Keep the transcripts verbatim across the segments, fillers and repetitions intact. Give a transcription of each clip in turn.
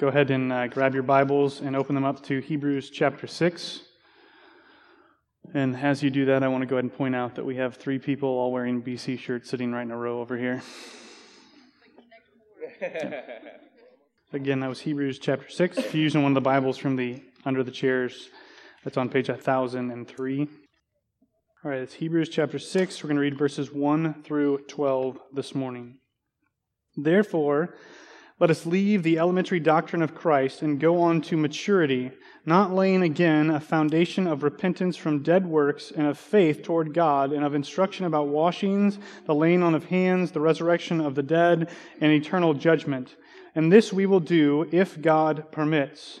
Go ahead and uh, grab your Bibles and open them up to Hebrews chapter six. And as you do that, I want to go ahead and point out that we have three people all wearing B C shirts sitting right in a row over here. Yeah. Again, that was Hebrews chapter six. If you're using one of the Bibles from the under the chairs, that's on page one thousand three. All right, it's Hebrews chapter six. We're going to read verses one through twelve this morning. Therefore, let us leave the elementary doctrine of Christ and go on to maturity, not laying again a foundation of repentance from dead works and of faith toward God and of instruction about washings, the laying on of hands, the resurrection of the dead, and eternal judgment. And this we will do if God permits.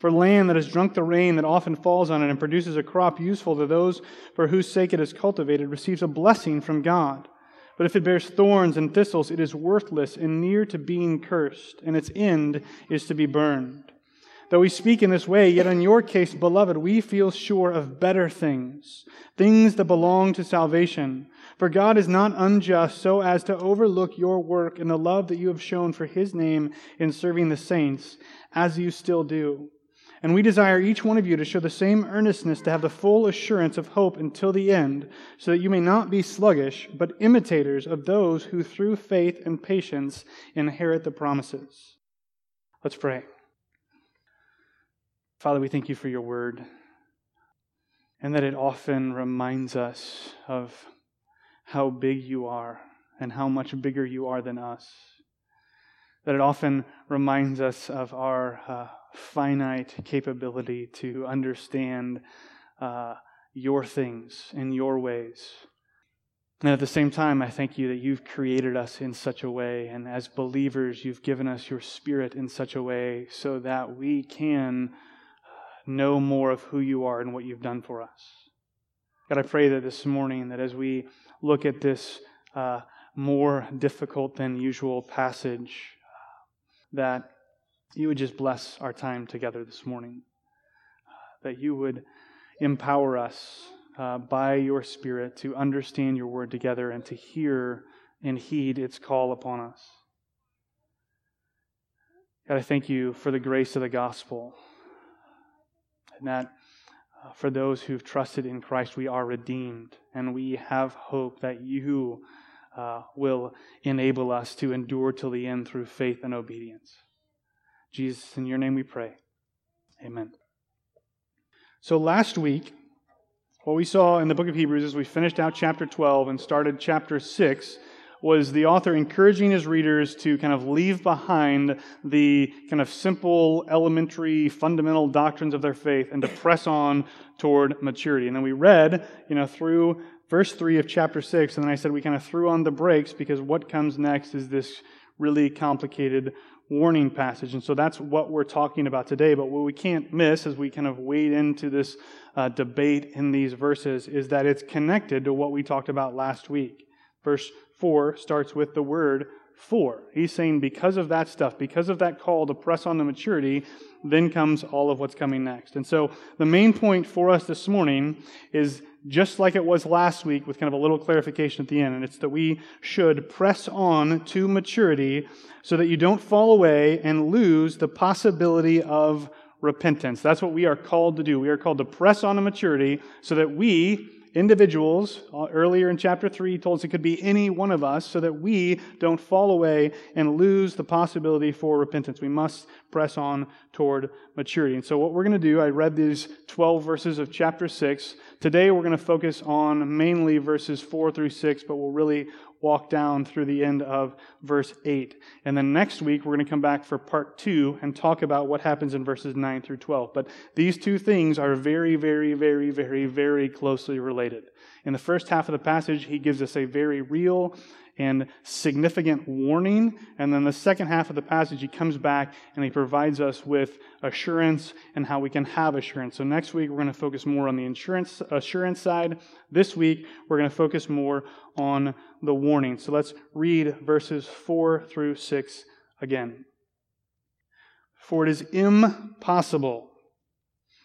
For land that has drunk the rain that often falls on it and produces a crop useful to those for whose sake it is cultivated receives a blessing from God. But if it bears thorns and thistles, it is worthless and near to being cursed, and its end is to be burned. Though we speak in this way, yet in your case, beloved, we feel sure of better things, things that belong to salvation. For God is not unjust so as to overlook your work and the love that you have shown for his name in serving the saints, as you still do. And we desire each one of you to show the same earnestness to have the full assurance of hope until the end, so that you may not be sluggish, but imitators of those who through faith and patience inherit the promises. Let's pray. Father, we thank you for your word, and that it often reminds us of how big you are and how much bigger you are than us. That it often reminds us of our uh, finite capability to understand uh, your things and your ways. And at the same time, I thank you that you've created us in such a way, and as believers, you've given us your Spirit in such a way so that we can know more of who you are and what you've done for us. God, I pray that this morning, that as we look at this uh, more difficult than usual passage, that you would just bless our time together this morning, uh, that you would empower us uh, by your Spirit to understand your word together and to hear and heed its call upon us. God, I thank you for the grace of the gospel, and that uh, for those who've trusted in Christ, we are redeemed, and we have hope that you uh, will enable us to endure till the end through faith and obedience. Jesus, in your name we pray. Amen. So last week, what we saw in the book of Hebrews as we finished out chapter twelve and started chapter six was the author encouraging his readers to kind of leave behind the kind of simple, elementary, fundamental doctrines of their faith and to press on toward maturity. And then we read, you know, through verse three of chapter six, and then I said we kind of threw on the brakes because what comes next is this really complicated warning passage, and so that's what we're talking about today. But what we can't miss as we kind of wade into this uh, debate in these verses is that it's connected to what we talked about last week. Verse four starts with the word for. He's saying because of that stuff, because of that call to press on to maturity, then comes all of what's coming next. And so the main point for us this morning is just like it was last week, with kind of a little clarification at the end, and it's that we should press on to maturity so that you don't fall away and lose the possibility of repentance. That's what we are called to do. We are called to press on to maturity so that we, individuals, earlier in chapter three, told us it could be any one of us, so that we don't fall away and lose the possibility for repentance. We must press on toward maturity. And so what we're going to do, I read these twelve verses of chapter six. Today we're going to focus on mainly verses four through six, but we'll really walk down through the end of verse eight. And then next week we're going to come back for part two and talk about what happens in verses nine through twelve. But these two things are very, very, very, very, very closely related. In the first half of the passage, he gives us a very real and significant warning. And then the second half of the passage, he comes back and he provides us with assurance and how we can have assurance. So next week, we're going to focus more on the insurance assurance side. This week, we're going to focus more on the warning. So let's read verses four through six again. For it is impossible,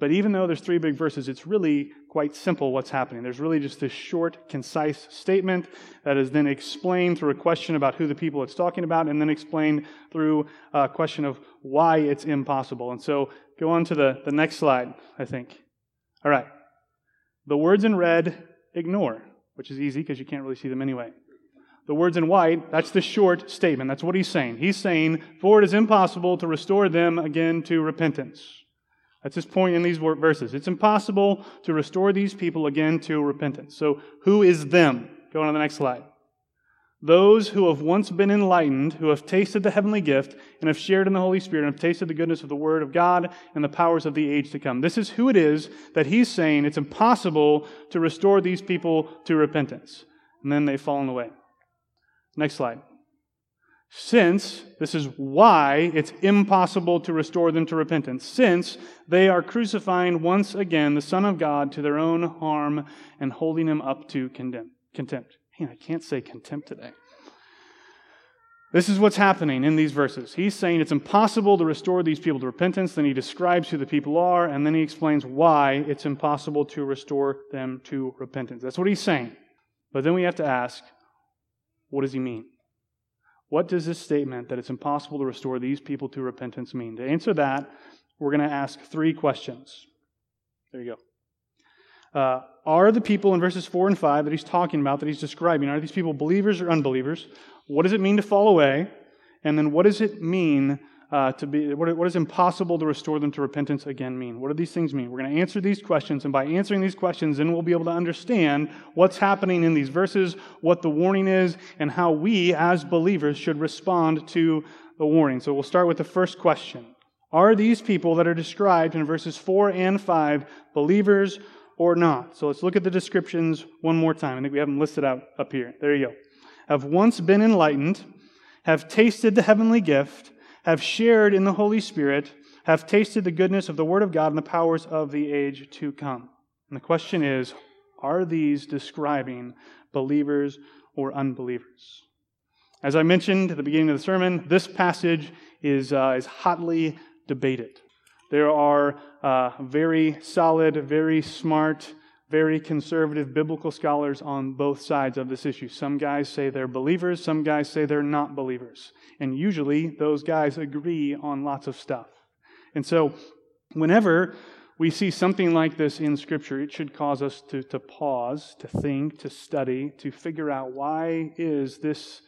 But even though there's three big verses, it's really quite simple what's happening. There's really just this short, concise statement that is then explained through a question about who the people it's talking about, and then explained through a question of why it's impossible. And so go on to the, the next slide, I think. All right. The words in red, ignore, which is easy because you can't really see them anyway. The words in white, that's the short statement. That's what he's saying. He's saying, for it is impossible to restore them again to repentance. That's his point in these verses. It's impossible to restore these people again to repentance. So who is them? Go on to the next slide. Those who have once been enlightened, who have tasted the heavenly gift, and have shared in the Holy Spirit, and have tasted the goodness of the Word of God and the powers of the age to come. This is who it is that he's saying it's impossible to restore these people to repentance. And then they've fallen away. Next slide. Since, this is why it's impossible to restore them to repentance, since they are crucifying once again the Son of God to their own harm and holding him up to contempt. Man, I can't say contempt today. This is what's happening in these verses. He's saying it's impossible to restore these people to repentance. Then he describes who the people are, and then he explains why it's impossible to restore them to repentance. That's what he's saying. But then we have to ask, what does he mean? What does this statement that it's impossible to restore these people to repentance mean? To answer that, we're going to ask three questions. There you go. Uh, are the people in verses four and five that he's talking about, that he's describing, are these people believers or unbelievers? What does it mean to fall away? And then what does it mean uh, to be, what, what does impossible to restore them to repentance again mean? What do these things mean? We're going to answer these questions, and by answering these questions, then we'll be able to understand what's happening in these verses, what the warning is, and how we as believers should respond to the warning. So we'll start with the first question. Are these people that are described in verses four and five believers or not? So let's look at the descriptions one more time. I think we have them listed out up here. There you go. Have once been enlightened, have tasted the heavenly gift, have shared in the Holy Spirit, have tasted the goodness of the Word of God and the powers of the age to come. And the question is, are these describing believers or unbelievers? As I mentioned at the beginning of the sermon, this passage is uh, is hotly debated. There are uh, very solid, very smart, very conservative biblical scholars on both sides of this issue. Some guys say they're believers, some guys say they're not believers. And usually those guys agree on lots of stuff. And so whenever we see something like this in Scripture, it should cause us to, to pause, to think, to study, to figure out why is this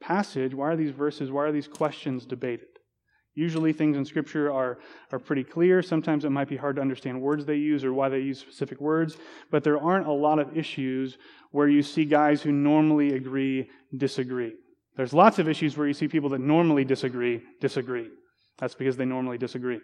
passage, why are these verses, why are these questions debated? Usually things in Scripture are, are pretty clear. Sometimes it might be hard to understand words they use or why they use specific words, but there aren't a lot of issues where you see guys who normally agree disagree. There's lots of issues where you see people that normally disagree disagree. That's because they normally disagree.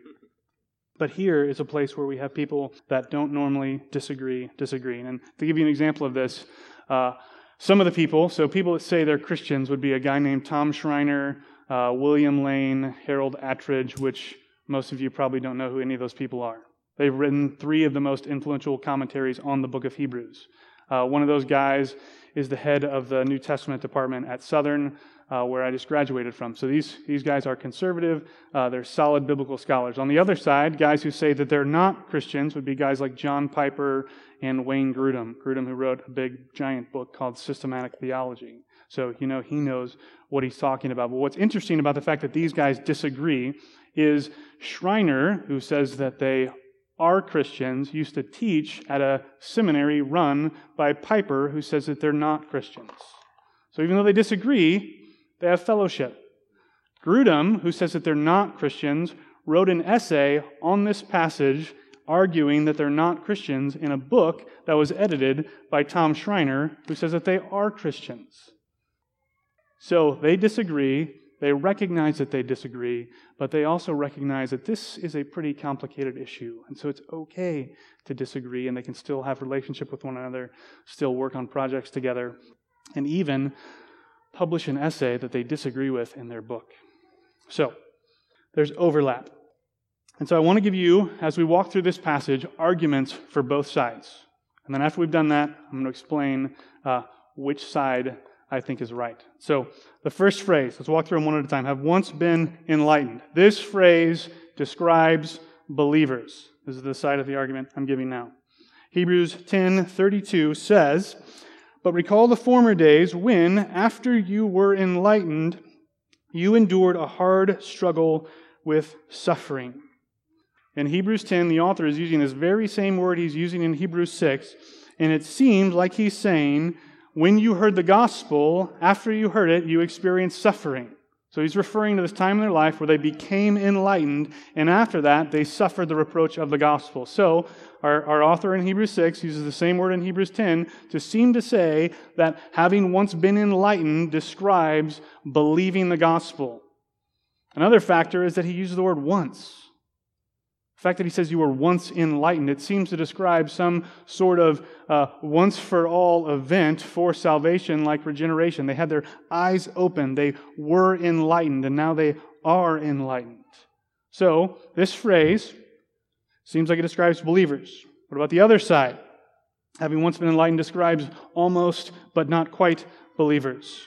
But here is a place where we have people that don't normally disagree disagree. And to give you an example of this, uh, some of the people, so people that say they're Christians would be a guy named Tom Schreiner, Uh, William Lane, Harold Attridge, which most of you probably don't know who any of those people are. They've written three of the most influential commentaries on the book of Hebrews. Uh, one of those guys is the head of the New Testament department at Southern, uh, where I just graduated from. So these, these guys are conservative. Uh, they're solid biblical scholars. On the other side, guys who say that they're not Christians would be guys like John Piper and Wayne Grudem. Grudem, who wrote a big, giant book called Systematic Theology. So, you know, he knows what he's talking about. But what's interesting about the fact that these guys disagree is Schreiner, who says that they are Christians, used to teach at a seminary run by Piper, who says that they're not Christians. So even though they disagree, they have fellowship. Grudem, who says that they're not Christians, wrote an essay on this passage arguing that they're not Christians in a book that was edited by Tom Schreiner, who says that they are Christians. So they disagree, they recognize that they disagree, but they also recognize that this is a pretty complicated issue, and so it's okay to disagree, and they can still have a relationship with one another, still work on projects together, and even publish an essay that they disagree with in their book. So there's overlap. And so I want to give you, as we walk through this passage, arguments for both sides. And then after we've done that, I'm going to explain uh, which side I think is right. So the first phrase, let's walk through them one at a time, have once been enlightened. This phrase describes believers. This is the side of the argument I'm giving now. Hebrews ten thirty-two says, "But recall the former days when, after you were enlightened, you endured a hard struggle with suffering." In Hebrews ten, the author is using this very same word he's using in Hebrews six, and it seems like he's saying, when you heard the gospel, after you heard it, you experienced suffering. So he's referring to this time in their life where they became enlightened, and after that, they suffered the reproach of the gospel. So our, our author in Hebrews six uses the same word in Hebrews ten to seem to say that having once been enlightened describes believing the gospel. Another factor is that he uses the word once. The fact that he says you were once enlightened, it seems to describe some sort of uh, once-for-all event for salvation, like regeneration. They had their eyes open, they were enlightened, and now they are enlightened. So this phrase seems like it describes believers. What about the other side? Having once been enlightened describes almost but not quite believers.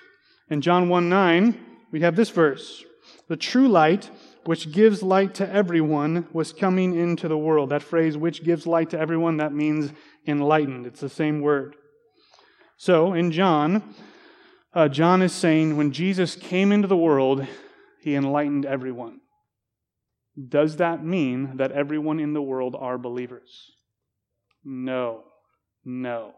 In John one nine, we have this verse, "The true light, which gives light to everyone, was coming into the world." That phrase, which gives light to everyone, that means enlightened. It's the same word. So in John, uh, John is saying when Jesus came into the world, he enlightened everyone. Does that mean that everyone in the world are believers? No. No.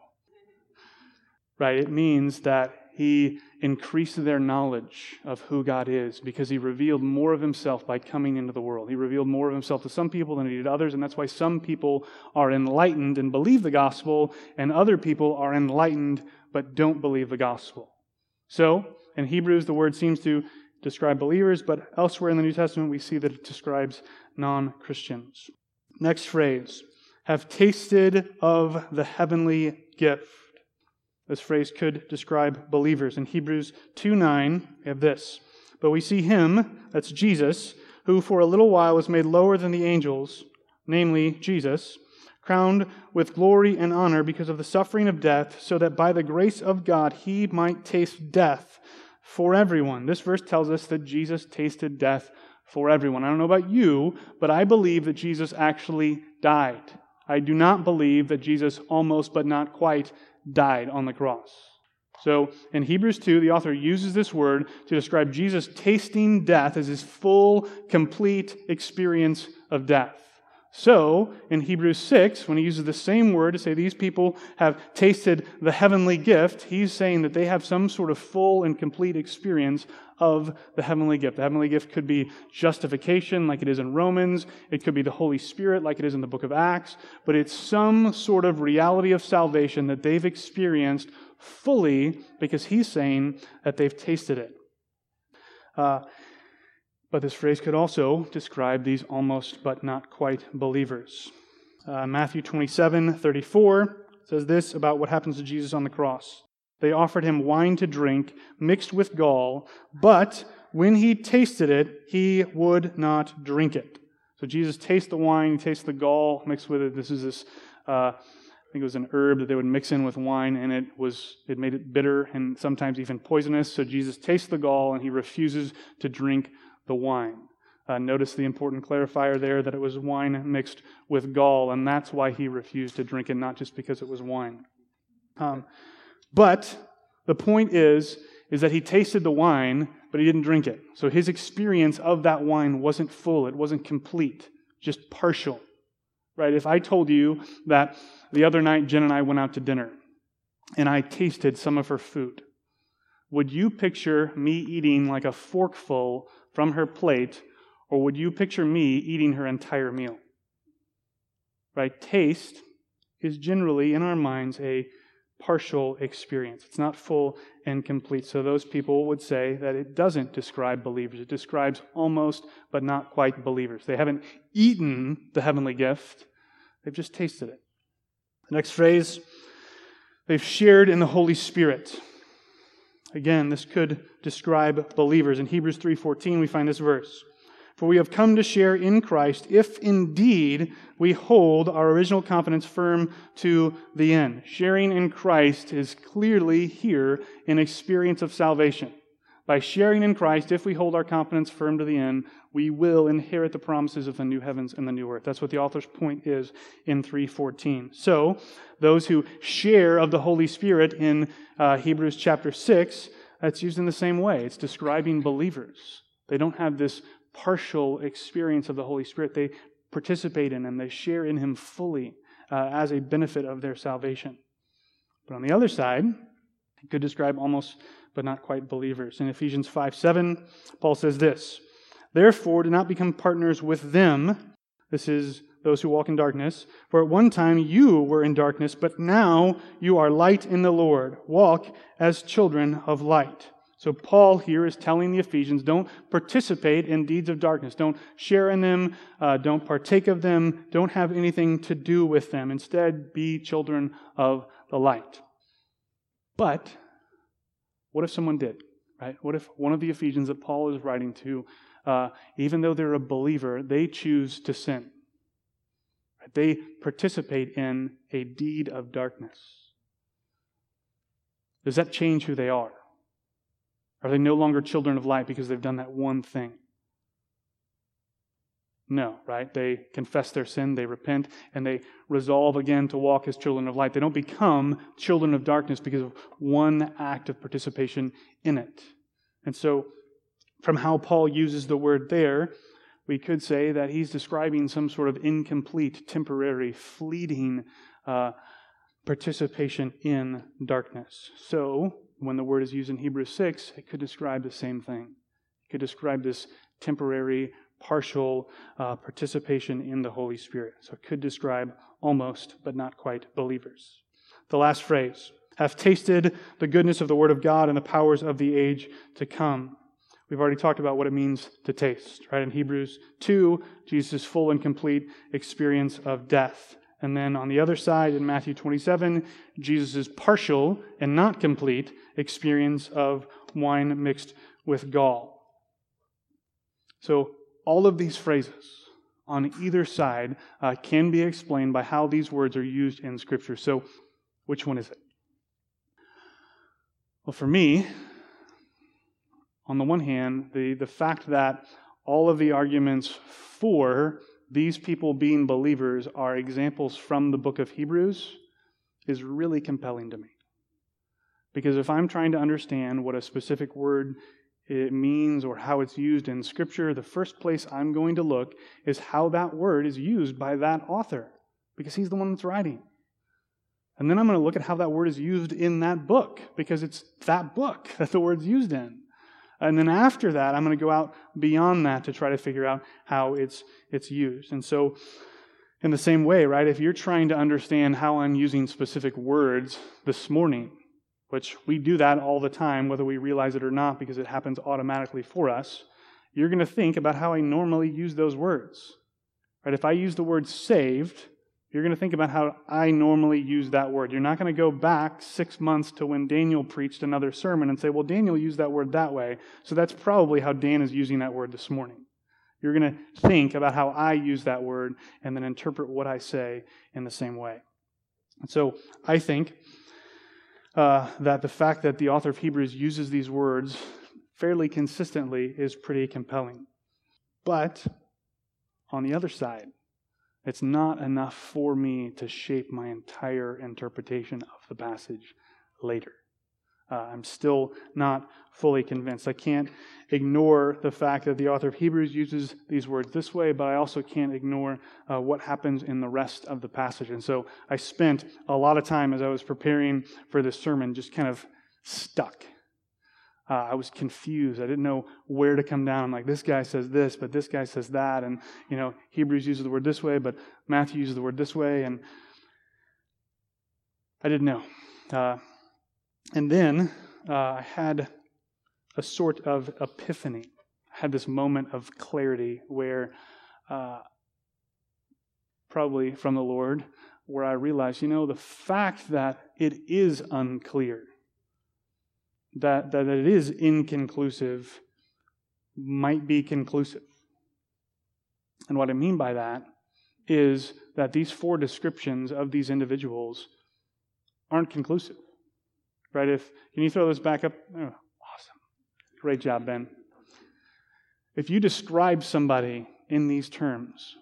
Right? It means that he increased their knowledge of who God is because he revealed more of himself by coming into the world. He revealed more of himself to some people than he did to others, and that's why some people are enlightened and believe the gospel, and other people are enlightened but don't believe the gospel. So, in Hebrews, the word seems to describe believers, but elsewhere in the New Testament, we see that it describes non-Christians. Next phrase, have tasted of the heavenly gift. This phrase could describe believers. In Hebrews two nine, we have this, "But we see him," that's Jesus, "who for a little while was made lower than the angels," namely Jesus, "crowned with glory and honor because of the suffering of death, so that by the grace of God he might taste death for everyone." This verse tells us that Jesus tasted death for everyone. I don't know about you, but I believe that Jesus actually died. I do not believe that Jesus almost but not quite died on the cross. So in Hebrews two, the author uses this word to describe Jesus tasting death as his full, complete experience of death. So in Hebrews six, when he uses the same word to say these people have tasted the heavenly gift, he's saying that they have some sort of full and complete experience of the heavenly gift. The heavenly gift could be justification, like it is in Romans. It could be the Holy Spirit, like it is in the book of Acts. But it's some sort of reality of salvation that they've experienced fully because he's saying that they've tasted it. Uh, but this phrase could also describe these almost but not quite believers. Uh, Matthew twenty-seven thirty-four says this about what happens to Jesus on the cross. "They offered him wine to drink, mixed with gall, but when he tasted it, he would not drink it." So Jesus tastes the wine, he tastes the gall mixed with it. This is this, uh, I think it was an herb that they would mix in with wine, and it was it made it bitter and sometimes even poisonous. So Jesus tastes the gall, and he refuses to drink the wine. Uh, notice the important clarifier there that it was wine mixed with gall, and that's why he refused to drink it, not just because it was wine. Um, But the point is, is that he tasted the wine, but he didn't drink it. So his experience of that wine wasn't full. It wasn't complete, just partial, right? If I told you that the other night Jen and I went out to dinner and I tasted some of her food, would you picture me eating like a forkful from her plate, or would you picture me eating her entire meal? Right? Taste is generally, in our minds, a partial experience. It's not full and complete. So those people would say that it doesn't describe believers. It describes almost, but not quite believers. They haven't eaten the heavenly gift. They've just tasted it. The next phrase, they've shared in the Holy Spirit. Again, this could describe believers. In Hebrews three fourteen, we find this verse. For we have come to share in Christ if indeed we hold our original confidence firm to the end. Sharing in Christ is clearly here an experience of salvation. By sharing in Christ, if we hold our confidence firm to the end, we will inherit the promises of the new heavens and the new earth. That's what the author's point is in three fourteen. So, those who share of the Holy Spirit in uh, Hebrews chapter six, that's used in the same way. It's describing believers. They don't have this partial experience of the Holy Spirit. They participate in Him. They share in Him fully uh, as a benefit of their salvation. But on the other side, it could describe almost but not quite believers. In Ephesians five seven, Paul says this, therefore do not become partners with them. This is those who walk in darkness. For at one time you were in darkness, but now you are light in the Lord. Walk as children of light. So Paul here is telling the Ephesians, don't participate in deeds of darkness. Don't share in them. Uh, don't partake of them. Don't have anything to do with them. Instead, be children of the light. But what if someone did? Right? What if one of the Ephesians that Paul is writing to, uh, even though they're a believer, they choose to sin? Right? They participate in a deed of darkness. Does that change who they are? Are they no longer children of light because they've done that one thing? No, right? They confess their sin, they repent, and they resolve again to walk as children of light. They don't become children of darkness because of one act of participation in it. And so, from how Paul uses the word there, we could say that he's describing some sort of incomplete, temporary, fleeting uh, participation in darkness. So, when the word is used in Hebrews six, it could describe the same thing. It could describe this temporary, partial uh, participation in the Holy Spirit. So it could describe almost, but not quite, believers. The last phrase, have tasted the goodness of the Word of God and the powers of the age to come. We've already talked about what it means to taste, right? In Hebrews two, Jesus' full and complete experience of death. And then on the other side, in Matthew twenty-seven, Jesus' partial and not complete experience of wine mixed with gall. So all of these phrases on either side uh, can be explained by how these words are used in Scripture. So which one is it? Well, for me, on the one hand, the, the fact that all of the arguments for these people being believers are examples from the book of Hebrews is really compelling to me. Because if I'm trying to understand what a specific word it means or how it's used in Scripture, the first place I'm going to look is how that word is used by that author, because he's the one that's writing. And then I'm going to look at how that word is used in that book, because it's that book that the word's used in. And then after that, I'm going to go out beyond that to try to figure out how it's it's used. And so, in the same way, right, if you're trying to understand how I'm using specific words this morning, which we do that all the time, whether we realize it or not, because it happens automatically for us, you're going to think about how I normally use those words. Right? If I use the word saved, you're going to think about how I normally use that word. You're not going to go back six months to when Daniel preached another sermon and say, well, Daniel used that word that way, so that's probably how Dan is using that word this morning. You're going to think about how I use that word and then interpret what I say in the same way. And so I think uh, that the fact that the author of Hebrews uses these words fairly consistently is pretty compelling. But on the other side, it's not enough for me to shape my entire interpretation of the passage later. Uh, I'm still not fully convinced. I can't ignore the fact that the author of Hebrews uses these words this way, but I also can't ignore uh, what happens in the rest of the passage. And so I spent a lot of time as I was preparing for this sermon just kind of stuck. Uh, I was confused. I didn't know where to come down. I'm like, this guy says this, but this guy says that. And, you know, Hebrews uses the word this way, but Matthew uses the word this way. And I didn't know. Uh, and then uh, I had a sort of epiphany. I had this moment of clarity where, uh, probably from the Lord, where I realized, you know, the fact that it is unclear, that that it is inconclusive, might be conclusive. And what I mean by that is that these four descriptions of these individuals aren't conclusive, right? If can you throw this back up? Oh, awesome. Great job, Ben. If you describe somebody in these terms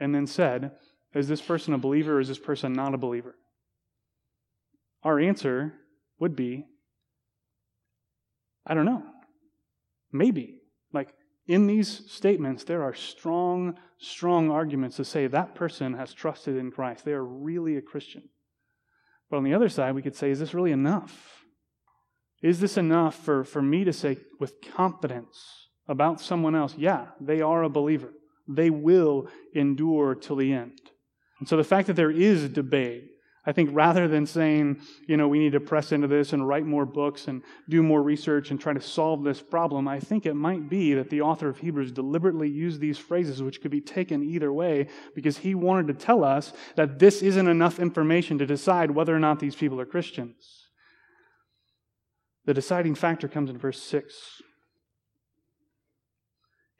and then said, is this person a believer or is this person not a believer? Our answer would be, I don't know. Maybe. Like, in these statements, there are strong, strong arguments to say that person has trusted in Christ. They are really a Christian. But on the other side, we could say, is this really enough? Is this enough for, for me to say with confidence about someone else, yeah, they are a believer. They will endure till the end. And so the fact that there is debate, I think rather than saying, you know, we need to press into this and write more books and do more research and try to solve this problem, I think it might be that the author of Hebrews deliberately used these phrases, which could be taken either way, because he wanted to tell us that this isn't enough information to decide whether or not these people are Christians. The deciding factor comes in verse six.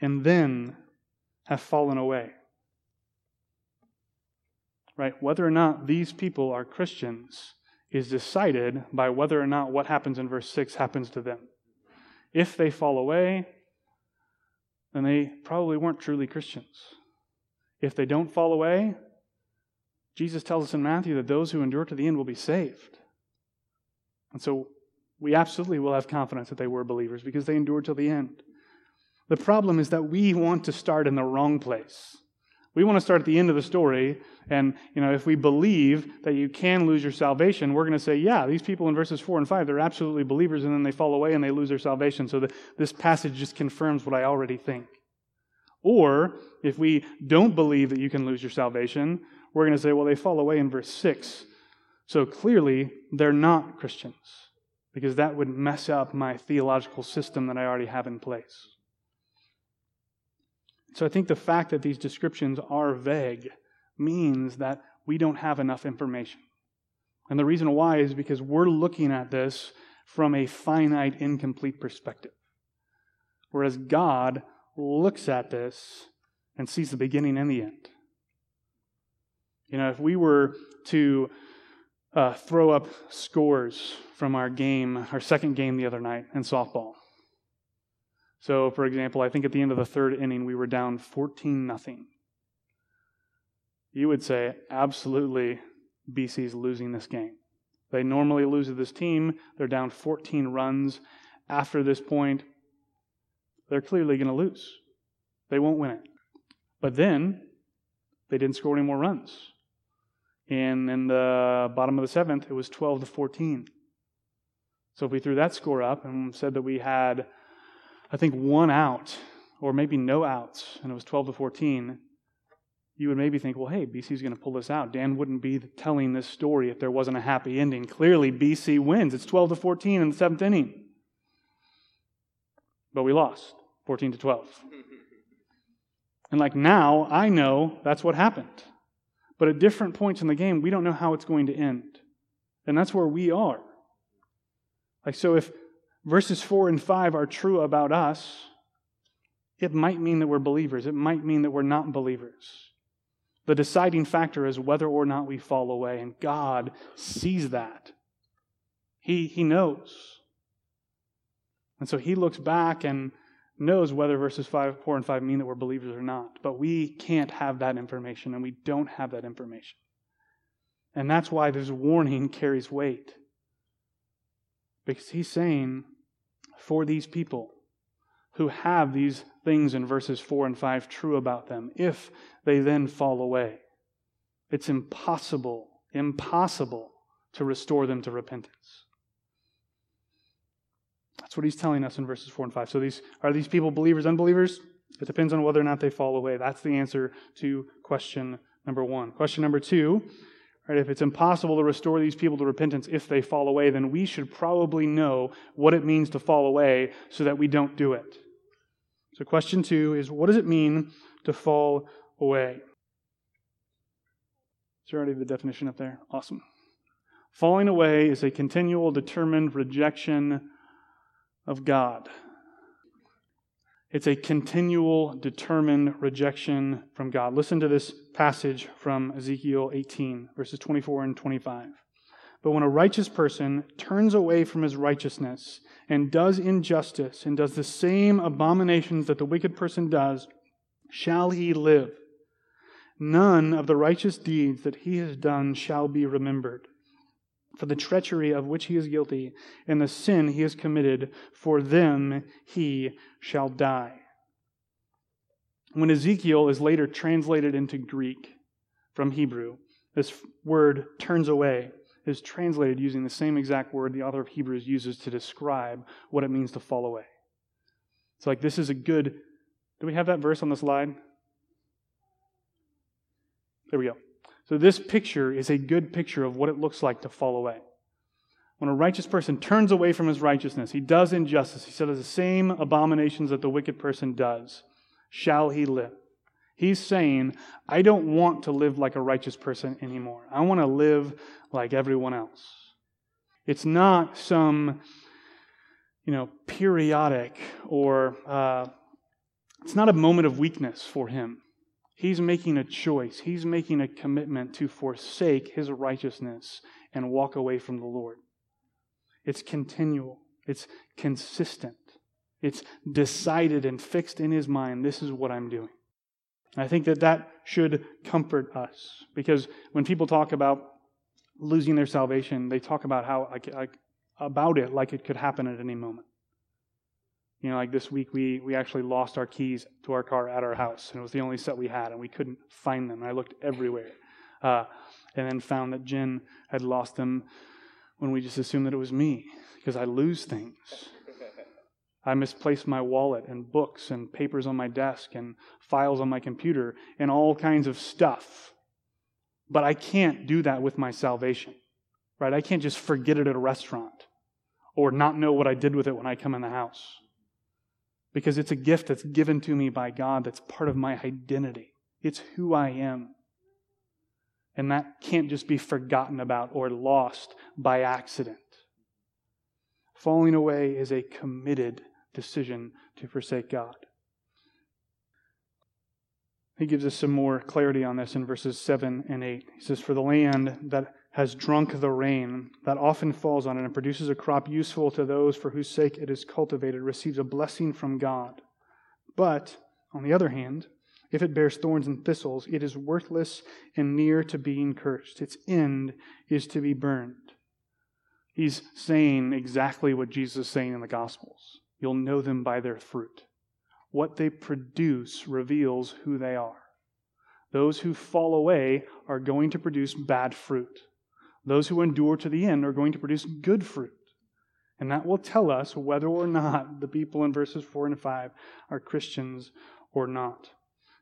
And then have fallen away. Right? Whether or not these people are Christians is decided by whether or not what happens in verse six happens to them. If they fall away, then they probably weren't truly Christians. If they don't fall away, Jesus tells us in Matthew that those who endure to the end will be saved. And so we absolutely will have confidence that they were believers because they endured till the end. The problem is that we want to start in the wrong place. We want to start at the end of the story, and, you know, if we believe that you can lose your salvation, we're going to say, yeah, these people in verses four and five, they're absolutely believers, and then they fall away and they lose their salvation, so the, this passage just confirms what I already think. Or, if we don't believe that you can lose your salvation, we're going to say, well, they fall away in verse six, so clearly they're not Christians, because that would mess up my theological system that I already have in place. So I think the fact that these descriptions are vague means that we don't have enough information. And the reason why is because we're looking at this from a finite, incomplete perspective. Whereas God looks at this and sees the beginning and the end. You know, if we were to uh, throw up scores from our game, our second game the other night in softball. So, for example, I think at the end of the third inning, we were down fourteen nothing. You would say, absolutely, B C's losing this game. They normally lose to this team. They're down fourteen runs. After this point, they're clearly going to lose. They won't win it. But then, they didn't score any more runs. And in the bottom of the seventh, it was twelve to fourteen. So if we threw that score up and said that we had, I think, one out, or maybe no outs, and it was twelve to fourteen, you would maybe think, well, hey, B C's going to pull this out. Dan wouldn't be telling this story if there wasn't a happy ending. Clearly, B C wins. It's twelve to fourteen in the seventh inning. But we lost, fourteen to twelve. And like now, I know that's what happened. But at different points in the game, we don't know how it's going to end. And that's where we are. Like, so if verses four and five are true about us, it might mean that we're believers. It might mean that we're not believers. The deciding factor is whether or not we fall away, and God sees that. He, he knows. And so He looks back and knows whether verses five, four and five mean that we're believers or not. But we can't have that information, and we don't have that information. And that's why this warning carries weight. Because He's saying, for these people who have these things in verses four and five true about them, if they then fall away, it's impossible, impossible to restore them to repentance. That's what he's telling us in verses four and five. So these are these people believers, unbelievers? It depends on whether or not they fall away. That's the answer to question number one. Question number two, right, if it's impossible to restore these people to repentance if they fall away, then we should probably know what it means to fall away so that we don't do it. So question two is, what does it mean to fall away? Is there already the definition up there? Awesome. Falling away is a continual, determined rejection of God. It's a continual, determined rejection from God. Listen to this passage from Ezekiel eighteen, verses twenty-four and twenty-five. But when a righteous person turns away from his righteousness and does injustice and does the same abominations that the wicked person does, shall he live? None of the righteous deeds that he has done shall be remembered, for the treachery of which he is guilty and the sin he has committed, for them he shall die. When Ezekiel is later translated into Greek from Hebrew, this word turns away is translated using the same exact word the author of Hebrews uses to describe what it means to fall away. It's like this is a good... Do we have that verse on the slide? There we go. So this picture is a good picture of what it looks like to fall away. When a righteous person turns away from his righteousness, he does injustice, he says the same abominations that the wicked person does, shall he live? He's saying, I don't want to live like a righteous person anymore. I want to live like everyone else. It's not some, you know, periodic or, uh, it's not a moment of weakness for him. He's making a choice. He's making a commitment to forsake his righteousness and walk away from the Lord. It's continual. It's consistent. It's decided and fixed in his mind, this is what I'm doing. And I think that that should comfort us, because when people talk about losing their salvation, they talk about how like, about it like it could happen at any moment. You know, like this week, we we actually lost our keys to our car at our house, and it was the only set we had, and we couldn't find them. I looked everywhere, uh, and then found that Jen had lost them when we just assumed that it was me, because I lose things. I misplaced my wallet and books and papers on my desk and files on my computer and all kinds of stuff. But I can't do that with my salvation, right? I can't just forget it at a restaurant or not know what I did with it when I come in the house. Because it's a gift that's given to me by God that's part of my identity. It's who I am. And that can't just be forgotten about or lost by accident. Falling away is a committed decision to forsake God. He gives us some more clarity on this in verses seven and eight. He says, for the land that has drunk the rain that often falls on it and produces a crop useful to those for whose sake it is cultivated, receives a blessing from God. But, on the other hand, if it bears thorns and thistles, it is worthless and near to being cursed. Its end is to be burned. He's saying exactly what Jesus is saying in the Gospels. You'll know them by their fruit. What they produce reveals who they are. Those who fall away are going to produce bad fruit. Those who endure to the end are going to produce good fruit. And that will tell us whether or not the people in verses four and five are Christians or not.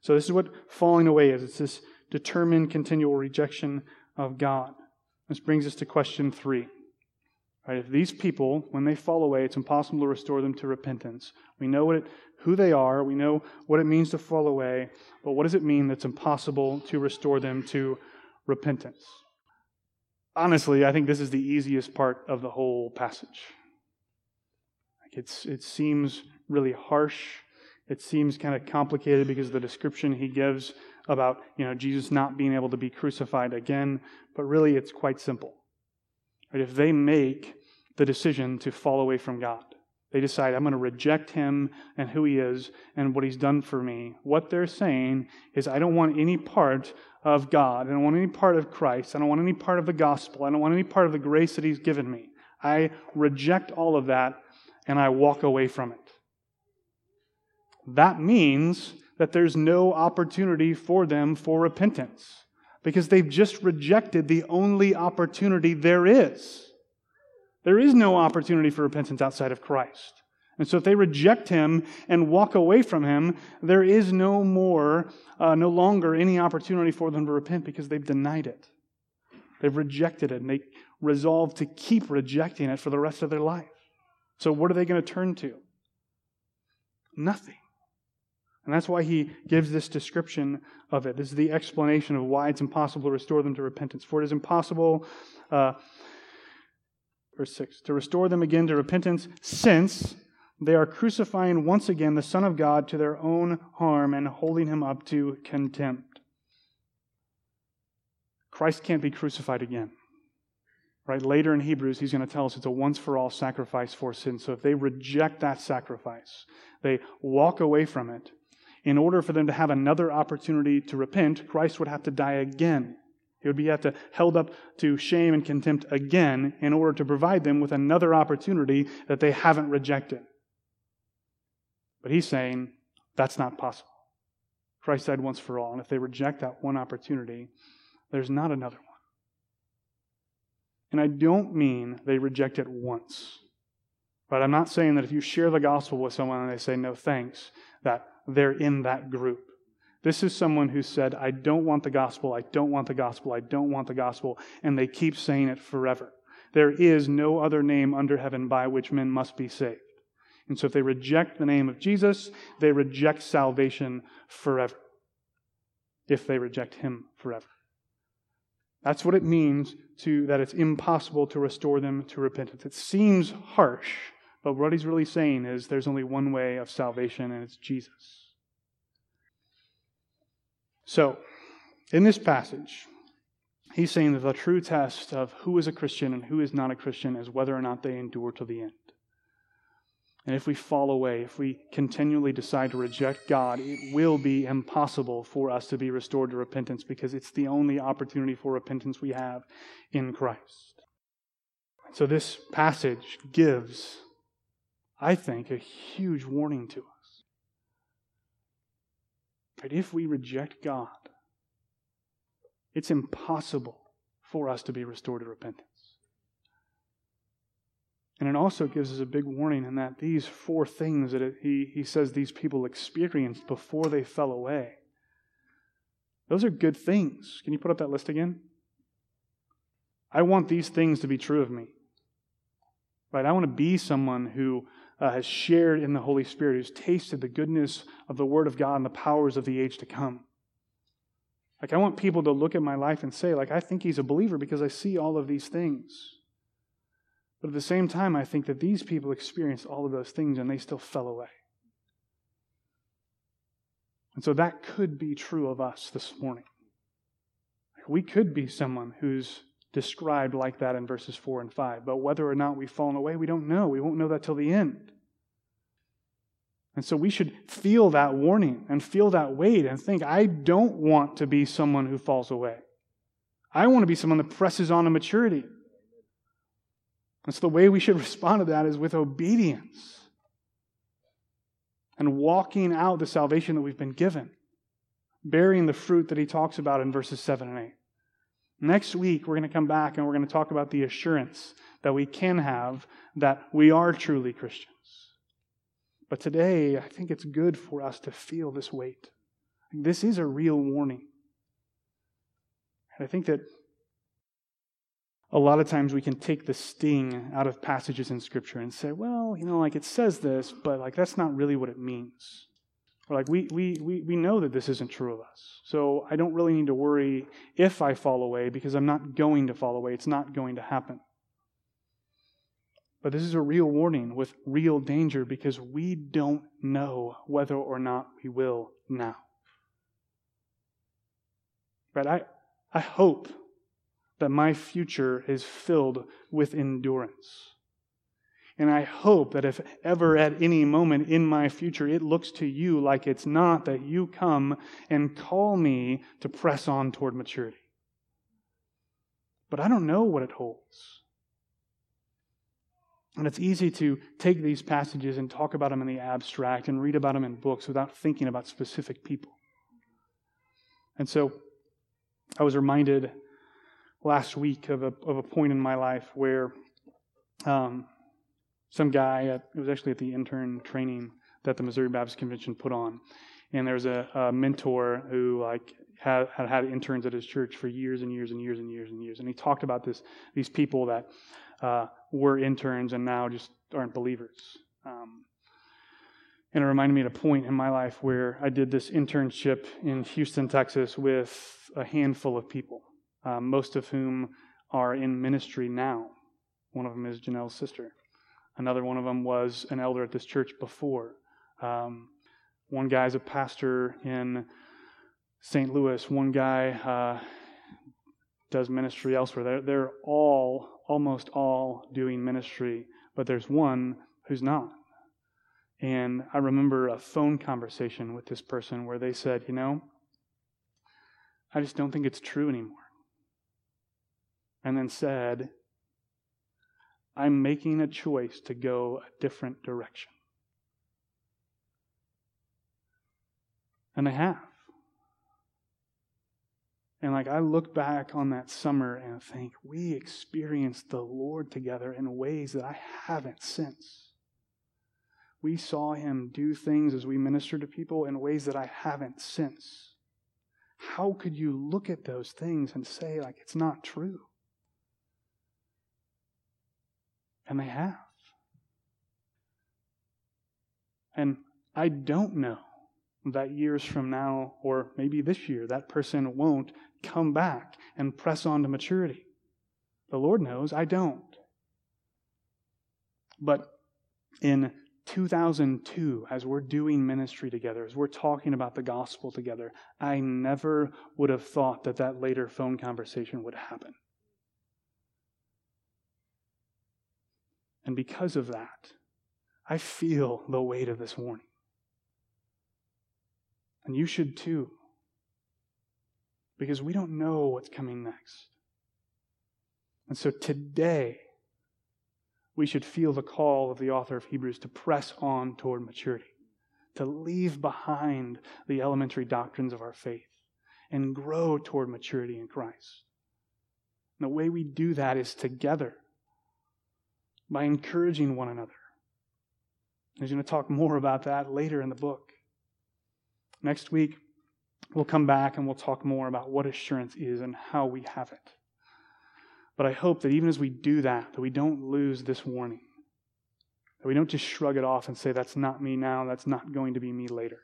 So this is what falling away is. It's this determined, continual rejection of God. This brings us to question three. Right, if these people, when they fall away, it's impossible to restore them to repentance. We know what it, who they are. We know what it means to fall away. But what does it mean that's impossible to restore them to repentance? Honestly, I think this is the easiest part of the whole passage. Like it's, it seems really harsh. It seems kind of complicated because of the description he gives about, you know, Jesus not being able to be crucified again. But really, it's quite simple. Right? If they make the decision to fall away from God, they decide, I'm going to reject him and who he is and what he's done for me. What they're saying is, I don't want any part of God. I don't want any part of Christ. I don't want any part of the gospel. I don't want any part of the grace that he's given me. I reject all of that and I walk away from it. That means that there's no opportunity for them for repentance, because they've just rejected the only opportunity there is. There is no opportunity for repentance outside of Christ. And so if they reject him and walk away from him, there is no more, uh, no longer any opportunity for them to repent because they've denied it. They've rejected it, and they resolve to keep rejecting it for the rest of their life. So what are they going to turn to? Nothing. And that's why he gives this description of it. This is the explanation of why it's impossible to restore them to repentance. For it is impossible, uh, verse six, to restore them again to repentance, since they are crucifying once again the Son of God to their own harm and holding him up to contempt. Christ can't be crucified again. Right? Later in Hebrews, he's going to tell us it's a once-for-all sacrifice for sin. So if they reject that sacrifice, they walk away from it, in order for them to have another opportunity to repent, Christ would have to die again. He would be have to held up to shame and contempt again in order to provide them with another opportunity that they haven't rejected. But he's saying that's not possible. Christ died once for all, and if they reject that one opportunity, there's not another one. And I don't mean they reject it once. But I'm not saying that if you share the gospel with someone and they say no thanks, that they're in that group. This is someone who said, I don't want the gospel, I don't want the gospel, I don't want the gospel, and they keep saying it forever. There is no other name under heaven by which men must be saved. And so if they reject the name of Jesus, they reject salvation forever. If they reject him forever. That's what it means to that it's impossible to restore them to repentance. It seems harsh, but what he's really saying is there's only one way of salvation, and it's Jesus. So, in this passage, he's saying that the true test of who is a Christian and who is not a Christian is whether or not they endure to the end. And if we fall away, if we continually decide to reject God, it will be impossible for us to be restored to repentance because it's the only opportunity for repentance we have in Christ. So this passage gives, I think, a huge warning to us. But if we reject God, it's impossible for us to be restored to repentance. And it also gives us a big warning in that these four things that it, he, he says these people experienced before they fell away, those are good things. Can you put up that list again? I want these things to be true of me. Right? I want to be someone who uh, has shared in the Holy Spirit, who's tasted the goodness of the Word of God and the powers of the age to come. Like, I want people to look at my life and say, like, I think he's a believer because I see all of these things. But at the same time, I think that these people experienced all of those things and they still fell away. And so that could be true of us this morning. We could be someone who's described like that in verses four and five, but whether or not we've fallen away, we don't know. We won't know that till the end. And so we should feel that warning and feel that weight and think, I don't want to be someone who falls away. I want to be someone that presses on to maturity. And so the way we should respond to that is with obedience and walking out the salvation that we've been given, bearing the fruit that he talks about in verses seven and eight. Next week, we're going to come back and we're going to talk about the assurance that we can have that we are truly Christians. But today, I think it's good for us to feel this weight. This is a real warning. And I think that a lot of times we can take the sting out of passages in Scripture and say, well, you know, like it says this, but like that's not really what it means. Or like we we we we know that this isn't true of us. So I don't really need to worry if I fall away because I'm not going to fall away. It's not going to happen. But this is a real warning with real danger because we don't know whether or not we will now. But I I hope that my future is filled with endurance. And I hope that if ever at any moment in my future it looks to you like it's not, that you come and call me to press on toward maturity. But I don't know what it holds. And it's easy to take these passages and talk about them in the abstract and read about them in books without thinking about specific people. And so I was reminded last week of a of a point in my life where um, some guy, at, it was actually at the intern training that the Missouri Baptist Convention put on, and there was a, a mentor who like had, had had interns at his church for years and years and years and years and years, and he talked about this these people that uh, were interns and now just aren't believers. Um, and it reminded me of a point in my life where I did this internship in Houston, Texas, with a handful of people, uh, most of whom are in ministry now. One of them is Janelle's sister. Another one of them was an elder at this church before. Um, one guy's a pastor in Saint Louis. One guy uh, does ministry elsewhere. They're, they're all, almost all, doing ministry, but there's one who's not. And I remember a phone conversation with this person where they said, you know, I just don't think it's true anymore. And then said, I'm making a choice to go a different direction. And they have. And like I look back on that summer and think, we experienced the Lord together in ways that I haven't since. We saw him do things as we minister to people in ways that I haven't since. How could you look at those things and say, like, it's not true? And they have. And I don't know that years from now, or maybe this year, that person won't come back and press on to maturity. The Lord knows, I don't. But in two thousand two, as we're doing ministry together, as we're talking about the gospel together, I never would have thought that that later phone conversation would happen. And because of that, I feel the weight of this warning. And you should too, because we don't know what's coming next. And so today, we should feel the call of the author of Hebrews to press on toward maturity, to leave behind the elementary doctrines of our faith and grow toward maturity in Christ. And the way we do that is together, by encouraging one another. He's going to talk more about that later in the book. Next week, we'll come back and we'll talk more about what assurance is and how we have it. But I hope that even as we do that, that we don't lose this warning. That we don't just shrug it off and say, that's not me now, that's not going to be me later.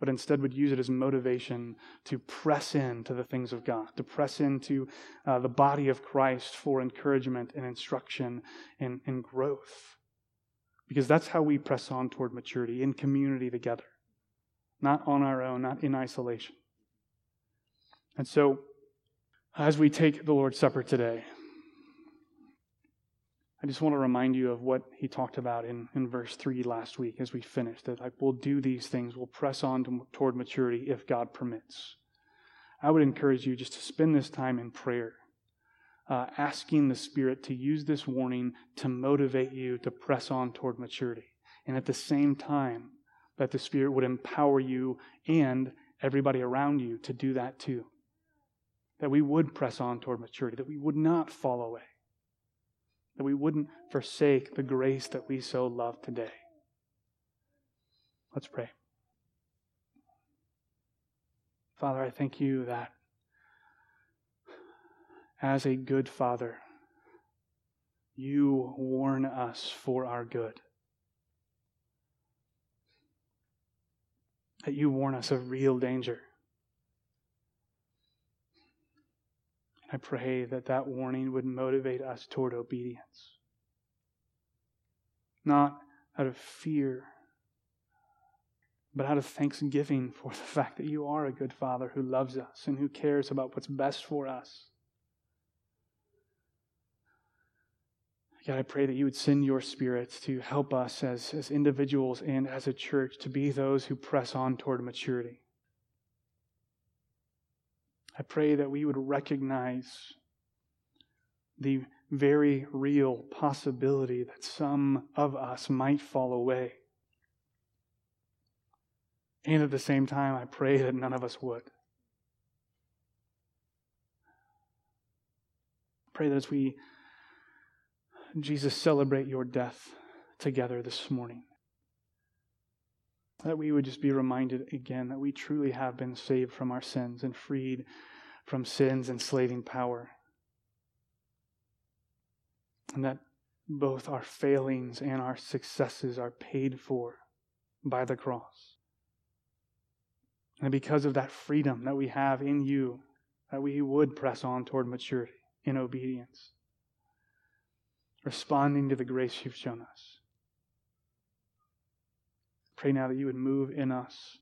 But instead would use it as motivation to press into the things of God, to press into uh, the body of Christ for encouragement and instruction and, and growth. Because that's how we press on toward maturity, in community together. Not on our own, not in isolation. And so, as we take the Lord's Supper today, I just want to remind you of what he talked about in, in verse three last week as we finished, that like, we'll do these things, we'll press on to, toward maturity if God permits. I would encourage you just to spend this time in prayer, uh, asking the Spirit to use this warning to motivate you to press on toward maturity. And at the same time, that the Spirit would empower you and everybody around you to do that too. That we would press on toward maturity, that we would not fall away, that we wouldn't forsake the grace that we so love today. Let's pray. Father, I thank you that as a good Father, you warn us for our good. That you warn us of real danger. I pray that that warning would motivate us toward obedience. Not out of fear, but out of thanksgiving for the fact that you are a good Father who loves us and who cares about what's best for us. God, I pray that you would send your Spirit to help us as, as individuals and as a church to be those who press on toward maturity. I pray that we would recognize the very real possibility that some of us might fall away. And at the same time, I pray that none of us would. I pray that as we Jesus, celebrate your death together this morning. That we would just be reminded again that we truly have been saved from our sins and freed from sin's enslaving power. And that both our failings and our successes are paid for by the cross. And because of that freedom that we have in you, that we would press on toward maturity in obedience, responding to the grace you've shown us. Pray now that you would move in us